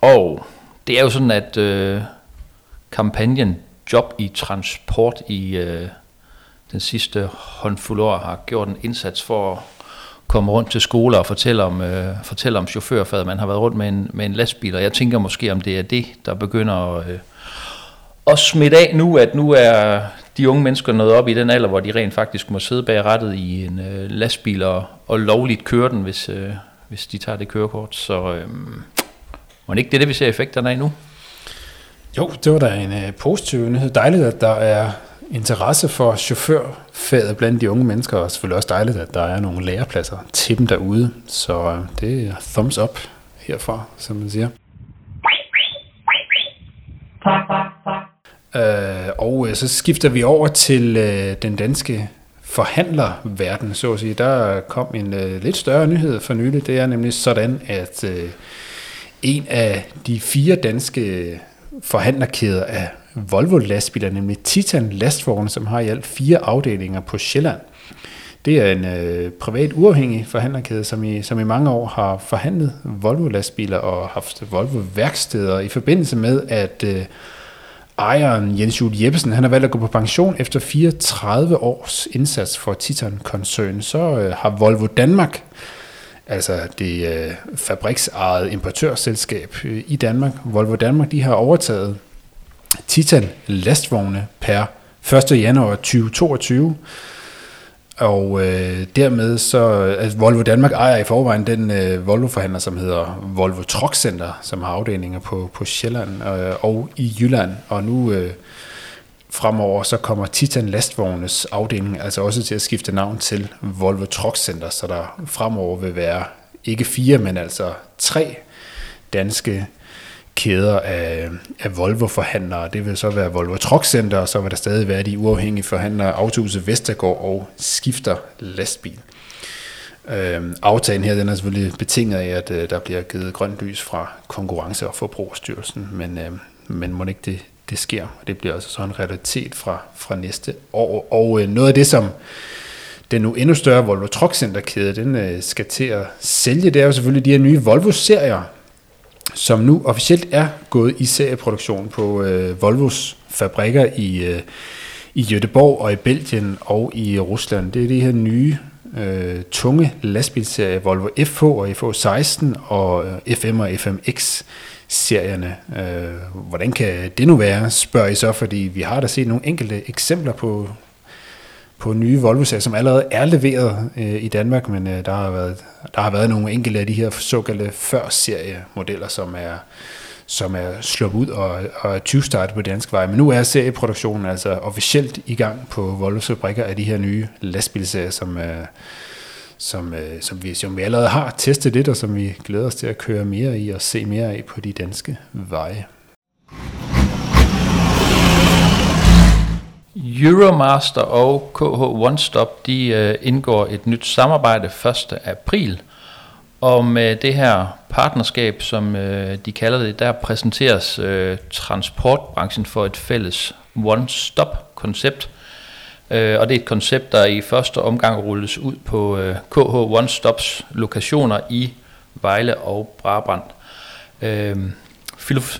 Og det er jo sådan, at kampagnen Job i Transport i den sidste håndfuld år har gjort en indsats for at komme rundt til skoler og fortælle om chaufførfaget. Man har været rundt med en lastbil, og jeg tænker måske, om det er det, der begynder at smitte af nu, at nu er de unge mennesker nået op i den alder, hvor de rent faktisk må sidde bag rattet i en lastbil og lovligt køre den, hvis de tager det kørekort. Så må det ikke det, vi ser effekterne af nu? Jo, det var da en positiv nyhed. Dejligt, at der er interesse for chaufførfaget blandt de unge mennesker, og selvfølgelig også dejligt, at der er nogle lærepladser til dem derude. Så det er thumbs up herfra, som man siger. Og så skifter vi over til den danske forhandlerverden, så at sige. Der kom en lidt større nyhed for nylig. Det er nemlig sådan, at en af de 4 danske forhandlerkæder af Volvo-lastbiler, nemlig Titan Lastvogne, som har i alt 4 afdelinger på Sjælland. Det er en privat uafhængig forhandlerkæde, som i mange år har forhandlet Volvo-lastbiler og haft Volvo-værksteder i forbindelse med, at ejeren Jens Juel Jeppesen, han har valgt at gå på pension efter 34 års indsats for Titan-koncernen. Så har Volvo Danmark, altså det fabriksejede importørselskab i Danmark, Volvo Danmark, de har overtaget Titan lastvogne per 1. januar 2022. Og dermed så, at Volvo Danmark ejer i forvejen den Volvo-forhandler, som hedder Volvo Trucks Center, som har afdelinger på Sjælland og i Jylland. Og nu fremover så kommer Titan Lastvognes afdeling altså også til at skifte navn til Volvo Trucks Center, så der fremover vil være ikke 4, men altså 3 danske kæder af Volvo-forhandlere. Det vil så være Volvo Trucks Center, og så vil der stadig være de uafhængige forhandlere Autohuset Vestergaard og Skifter Lastbil. Aftalen her, den er selvfølgelig betinget af, at der bliver givet grønt lys fra Konkurrence- og Forbrugerstyrelsen, men må ikke det sker. Det bliver altså så en realitet fra næste år. Og noget af det, som den nu endnu større Volvo Trucks Center-kæde, den skal til at sælge, det er jo selvfølgelig de her nye Volvo-serier, som nu officielt er gået i serieproduktion på Volvos fabrikker i Göteborg og i Belgien og i Rusland. Det er de her nye tunge lastbilserier, Volvo FH og FH16 og FM og FMX-serierne. Hvordan kan det nu være, spørger I så, fordi vi har da set nogle enkelte eksempler på nye Volvo-serier, som allerede er leveret i Danmark, men der har været nogle enkelte af de her såkaldte før-seriemodeller, som er sluppet ud og er tyvstartet på dansk vej. Men nu er serieproduktionen altså officielt i gang på Volvos fabrikker af de her nye lastbilserier, som vi allerede har testet lidt, og som vi glæder os til at køre mere i og se mere af på de danske veje. Euromaster og KH One Stop, de indgår et nyt samarbejde 1. april, og med det her partnerskab, som de kalder det, der præsenteres transportbranchen for et fælles One Stop-koncept, og det er et koncept, der i første omgang rulles ud på KH One Stops lokationer i Vejle og Brabrand.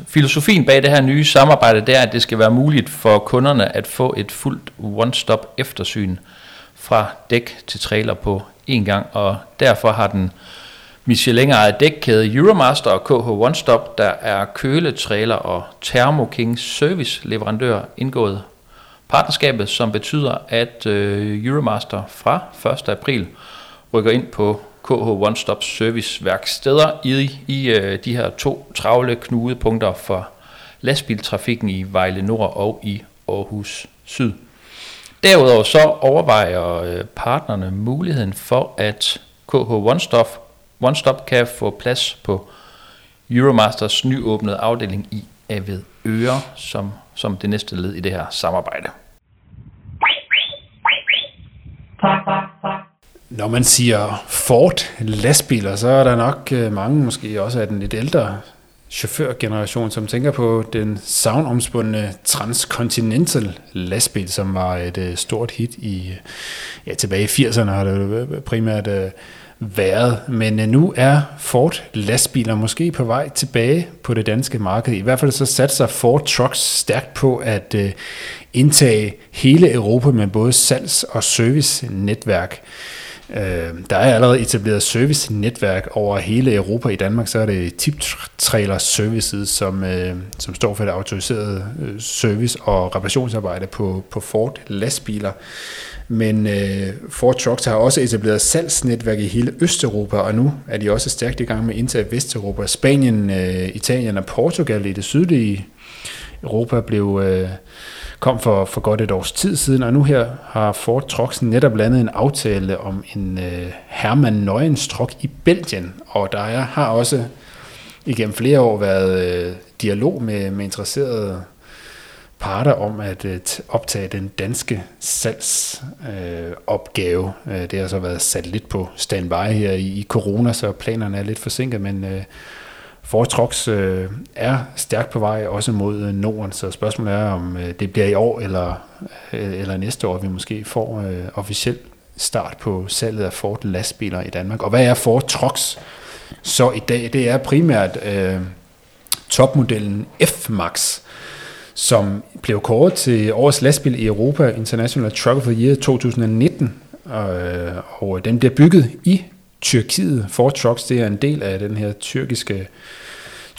Filosofien bag det her nye samarbejde, det er, at det skal være muligt for kunderne at få et fuldt one-stop eftersyn fra dæk til trailer på én gang, og derfor har den Michelin-ejede dækkæde Euromaster og KH One Stop, der er køletrailer og Thermo King service leverandør, indgået partnerskabet, som betyder, at Euromaster fra 1. april rykker ind på KH One Stop Service værksteder i de her 2 travle knudepunkter for lastbiltrafikken i Vejle Nord og i Aarhus Syd. Derudover så overvejer partnerne muligheden for, at KH One Stop kan få plads på Euromasters nyåbnede afdeling i Avedøre som det næste led i det her samarbejde. Når man siger Ford lastbiler, så er der nok mange, måske også af den lidt ældre chaufførgeneration, som tænker på den savnomspundne Transcontinental lastbil, som var et stort hit tilbage i 80'erne har det primært været. Men nu er Ford lastbiler måske på vej tilbage på det danske marked. I hvert fald så satser Ford Trucks stærkt på at indtage hele Europa med både salgs- og servicenetværk. Der er allerede etableret servicenetværk over hele Europa. I Danmark så er det Tiptrailer Services, som står for det autoriserede service- og reparationsarbejde på Ford lastbiler. Men Ford Trucks har også etableret salgsnetværk i hele Østeuropa, og nu er de også stærkt i gang med at indtage Vesteuropa. Spanien, Italien og Portugal i det sydlige Europa kom for godt et års tid siden, og nu her har Ford Trucks netop landet en aftale om en Hermann Neuens truck i Belgien, og der har også igennem flere år været dialog med interesserede parter om at optage den danske salgsopgave. Det har så været sat lidt på standby her i corona, så planerne er lidt forsinket, men Ford Trucks er stærkt på vej også mod Norden, så spørgsmålet er, om det bliver i år eller næste år, at vi måske får officiel start på salget af Ford lastbiler i Danmark. Og hvad er Ford Trucks så i dag? Det er primært topmodellen F-Max, som blev kåret til årets lastbil i Europa, International Truck of the Year 2019, og den bliver bygget i Tyrkiet. Ford Trucks, det er en del af den her tyrkiske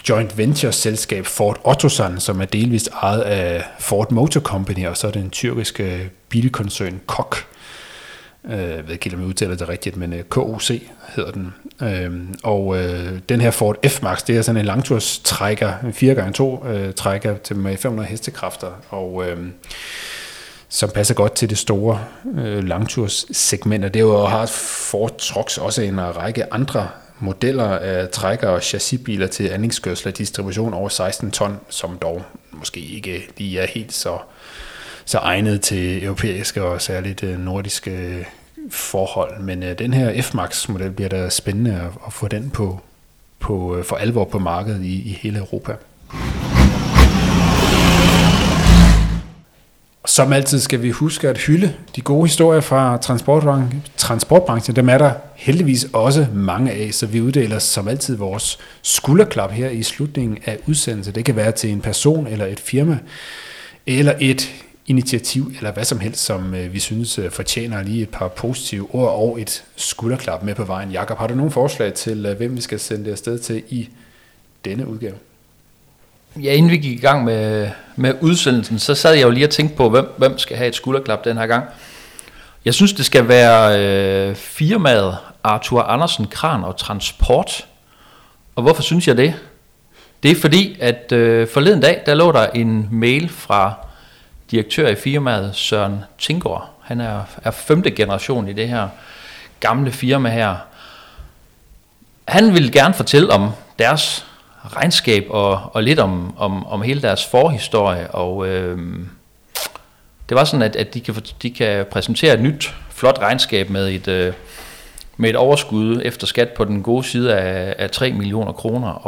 joint venture-selskab Ford Otosan, som er delvist ejet af Ford Motor Company, og så den tyrkiske bilkoncern KOC. Jeg ved ikke helt, om jeg udtaler det rigtigt, men KOC hedder den. Og den her Ford F-Max, det er sådan en langturstrækker, en 4x2-trækker med 500 hestekræfter, og som passer godt til det store langturssegment. Og derudover har Ford Trucks også en række andre modeller af trækker og chassisbiler til anlægskørsel og distribution over 16 ton, som dog måske ikke lige er helt så egnet til europæiske og særligt nordiske forhold. Men den her F-Max-model bliver da spændende at få den på for alvor på markedet i hele Europa. Som altid skal vi huske at hylde de gode historier fra transportbranchen. Dem er der heldigvis også mange af, så vi uddeler som altid vores skulderklap her i slutningen af udsendelsen. Det kan være til en person eller et firma eller et initiativ eller hvad som helst, som vi synes fortjener lige et par positive ord og et skulderklap med på vejen. Jakob, har du nogle forslag til, hvem vi skal sende det afsted til i denne udgave? Ja, inden vi gik i gang med udsendelsen, så sad jeg jo lige og tænkte på, hvem skal have et skulderklap den her gang. Jeg synes, det skal være firmaet Arthur Andersen Kran og Transport. Og hvorfor synes jeg det? Det er fordi, at forleden dag, der lå der en mail fra direktør i firmaet Søren Tinggaard. Han er femte generation i det her gamle firma her. Han ville gerne fortælle om deres regnskab og lidt om hele deres forhistorie, og det var sådan, at de kan præsentere et nyt, flot regnskab med et overskud efter skat på den gode side af 3 millioner kroner,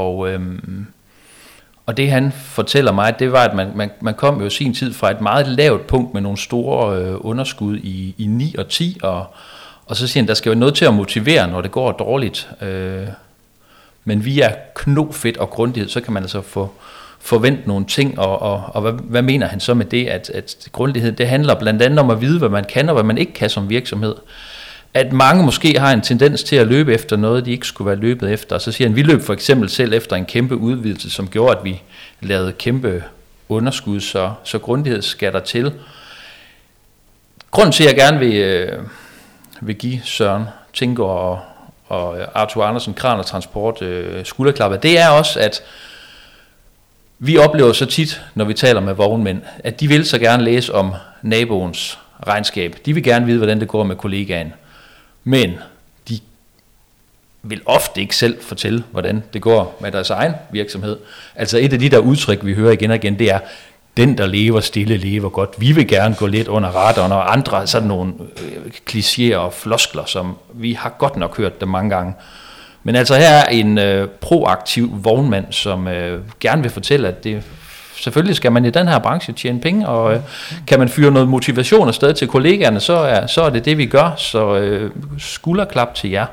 og det han fortæller mig, det var, at man kom jo sin tid fra et meget lavt punkt med nogle store underskud i 9 og 10, og så siger han, der skal jo noget til at motivere, når det går dårligt, men via knofedt og grundighed, så kan man altså få forvente nogle ting, og hvad mener han så med det, at grundighed, det handler blandt andet om at vide, hvad man kan og hvad man ikke kan som virksomhed. At mange måske har en tendens til at løbe efter noget, de ikke skulle være løbet efter, og så siger han, vi løb for eksempel selv efter en kæmpe udvidelse, som gjorde, at vi lavede kæmpe underskud, så grundighed skal der til. Grunden til, at jeg gerne vil give Søren Tinggaard og Arthur Andersen Kran og Transport skulderklapper, det er også, at vi oplever så tit, når vi taler med vognmænd, at de vil så gerne læse om naboens regnskab. De vil gerne vide, hvordan det går med kollegaen. Men de vil ofte ikke selv fortælle, hvordan det går med deres egen virksomhed. Altså et af de der udtryk, vi hører igen og igen, det er, den der lever stille, lever godt. Vi vil gerne gå lidt under radaren, og andre sådan nogle klichéer og floskler, som vi har godt nok hørt dem mange gange. Men altså her er en proaktiv vognmand, som gerne vil fortælle, at det selvfølgelig skal man i den her branche tjene penge, og kan man fyre noget motivation afsted til kollegaerne, så er det det, vi gør. Så skulderklap til jer.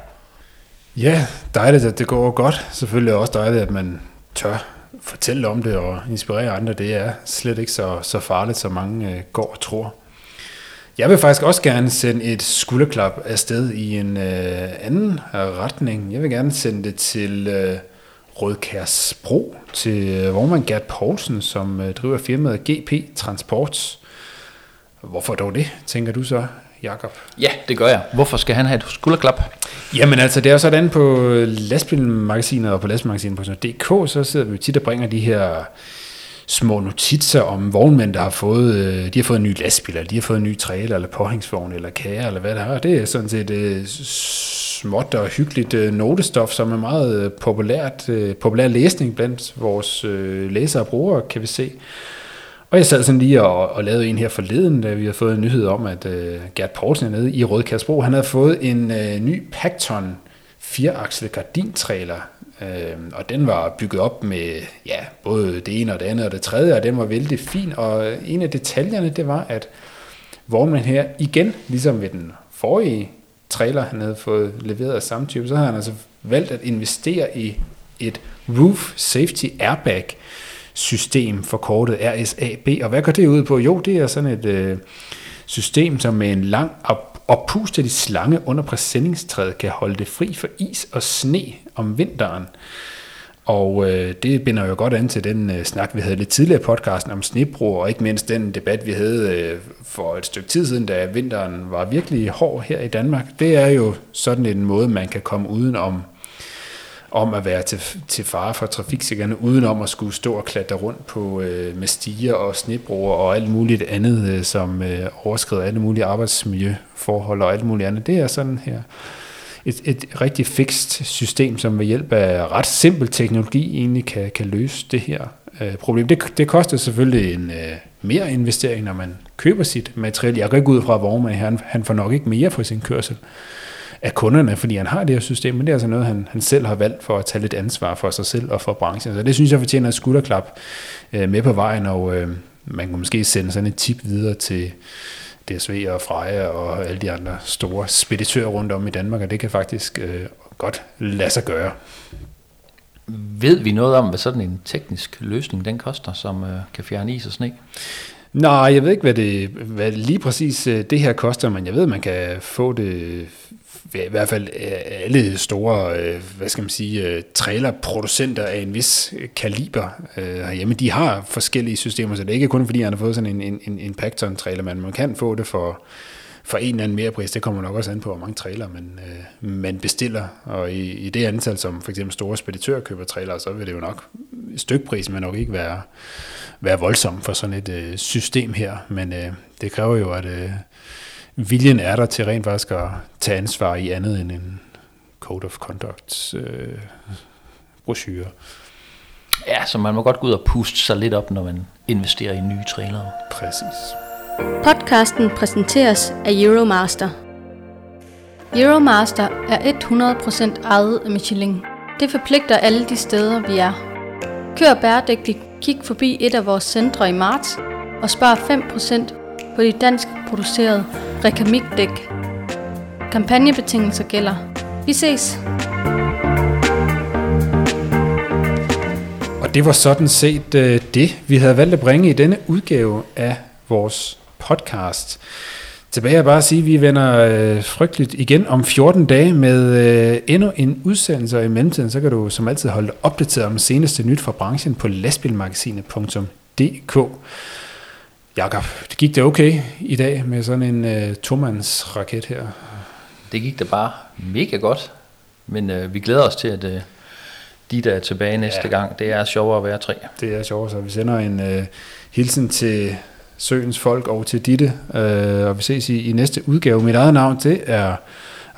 Ja, dejligt, at det går godt. Selvfølgelig også dejligt, at man tør fortælle om det og inspirere andre. Det er slet ikke så farligt, som mange går og tror. Jeg vil faktisk også gerne sende et skulderklap afsted i en anden retning. Jeg vil gerne sende det til Rødkærsbro, til vognmand Gert Poulsen, som driver firmaet GP Transport. Hvorfor dog det, tænker du så, Jakob? Ja, det gør jeg. Hvorfor skal han have et skulderklap? Jamen altså, det er jo sådan på lastbilmagasinet og på lastbilmagasinet.dk, så sidder vi jo tit og bringer de her små notitser om vognmænd, der har fået, de har fået en ny lastbil, eller de har fået en ny trailer, eller påhængsvogn, eller kager, eller hvad det er. Det er sådan set småt og hyggeligt notestof, som er meget populær læsning blandt vores læsere og brugere, kan vi se. Og jeg sad sådan lige og lavede en her forleden, da vi havde fået en nyhed om, at Gert Poulsen nede i Rødkærsbro, han havde fået en ny Pacton 4-akslet gardintrailer, og den var bygget op med både det ene og det andet og det tredje, og den var vældig fin, og en af detaljerne, det var, at vognmanden her igen, ligesom ved den forrige trailer, han havde fået leveret af samme type, så havde han altså valgt at investere i et Roof Safety Airbag system, forkortet RSAB. Og hvad går det ud på? Jo, det er sådan et system, som med en lang oppustelig slange under præsendingstræet kan holde det fri for is og sne om vinteren. Og det binder jo godt an til den snak, vi havde lidt tidligere i podcasten om snebroer, og ikke mindst den debat, vi havde for et stykke tid siden, da vinteren var virkelig hård her i Danmark. Det er jo sådan en måde, man kan komme uden om at være til fare for trafiksikkerheden, uden om at skulle stå og klatre rundt på med stiger og snebroer og alt muligt andet, som overskrider alle mulige arbejdsmiljøforhold og alt muligt andet. Det er sådan her et rigtig fikst system, som ved hjælp af ret simpel teknologi egentlig kan løse det her problem. Det koster selvfølgelig en mere investering, når man køber sit materiel. Jeg går ikke ud fra, at vognmanden han får nok ikke mere for sin kørsel af kunderne, fordi han har det her system, men det er altså noget, han selv har valgt for at tage lidt ansvar for sig selv og for branchen. Så det synes jeg fortjener et skulderklap med på vejen, og man kan måske sende sådan et tip videre til DSV og Freja og alle de andre store speditører rundt om i Danmark, og det kan faktisk godt lade sig gøre. Ved vi noget om, hvad sådan en teknisk løsning den koster, som kan fjerne is og sne? Nej, jeg ved ikke, hvad lige præcis det her koster, men jeg ved, man kan få det i hvert fald alle store, hvad skal man sige, trailerproducenter af en vis kaliber herhjemme. De har forskellige systemer, så det er ikke kun fordi, han har fået sådan en Pacton-trailer, men man kan få det for en eller anden mere pris. Det kommer nok også an på, hvor mange trailer man bestiller, og i det antal, som for eksempel store speditører køber trailer, så vil det jo nok, stykprisen vil nok ikke være voldsom for sådan et system her, men det kræver jo, at viljen er der til rent faktisk at tage ansvar i andet end en Code of Conduct brochure. Ja, så man må godt gå ud og puste sig lidt op, når man investerer i nye trailere. Præcis. Podcasten præsenteres af Euromaster. Euromaster er 100% ejet af Michelin. Det forpligter alle de steder, vi er. Kør bæredygtigt, kig forbi et af vores centre i marts og spar 5% på de dansk producerede Rekamik-dæk. Kampagnebetingelser gælder. Vi ses! Og det var sådan set det, vi havde valgt at bringe i denne udgave af vores podcast. Tilbage er bare at sige, at vi vender frygteligt igen om 14 dage med endnu en udsendelse, og i mellemtiden så kan du som altid holde dig opdateret om det seneste nyt fra branchen på lastbilmagasinet.dk. Jakob, det gik da okay i dag med sådan en tomandsraket her? Det gik da bare mega godt, men vi glæder os til, at de, der er tilbage næste gang, det er sjovere at være tre. Det er sjovere, så vi sender en hilsen til Søens folk og til Ditte, og vi ses i næste udgave. Mit eget navn, det er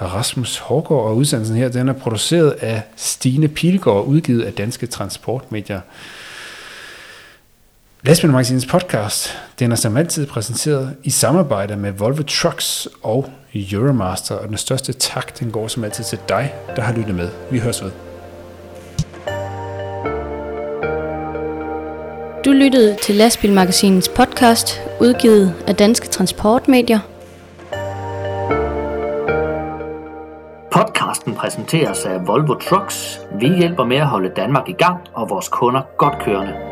Rasmus Hårgaard, og udsendelsen her, den er produceret af Stine Pilgaard, udgivet af Danske Transportmedier. Lastbilmagasinets podcast, den er som altid præsenteret i samarbejde med Volvo Trucks og Euromaster, og den største tak, den går som altid til dig, der har lyttet med. Vi høres ved. Du lyttede til Lastbilmagasinets podcast, udgivet af Danske Transportmedier. Podcasten præsenteres af Volvo Trucks. Vi hjælper med at holde Danmark i gang og vores kunder godt kørende.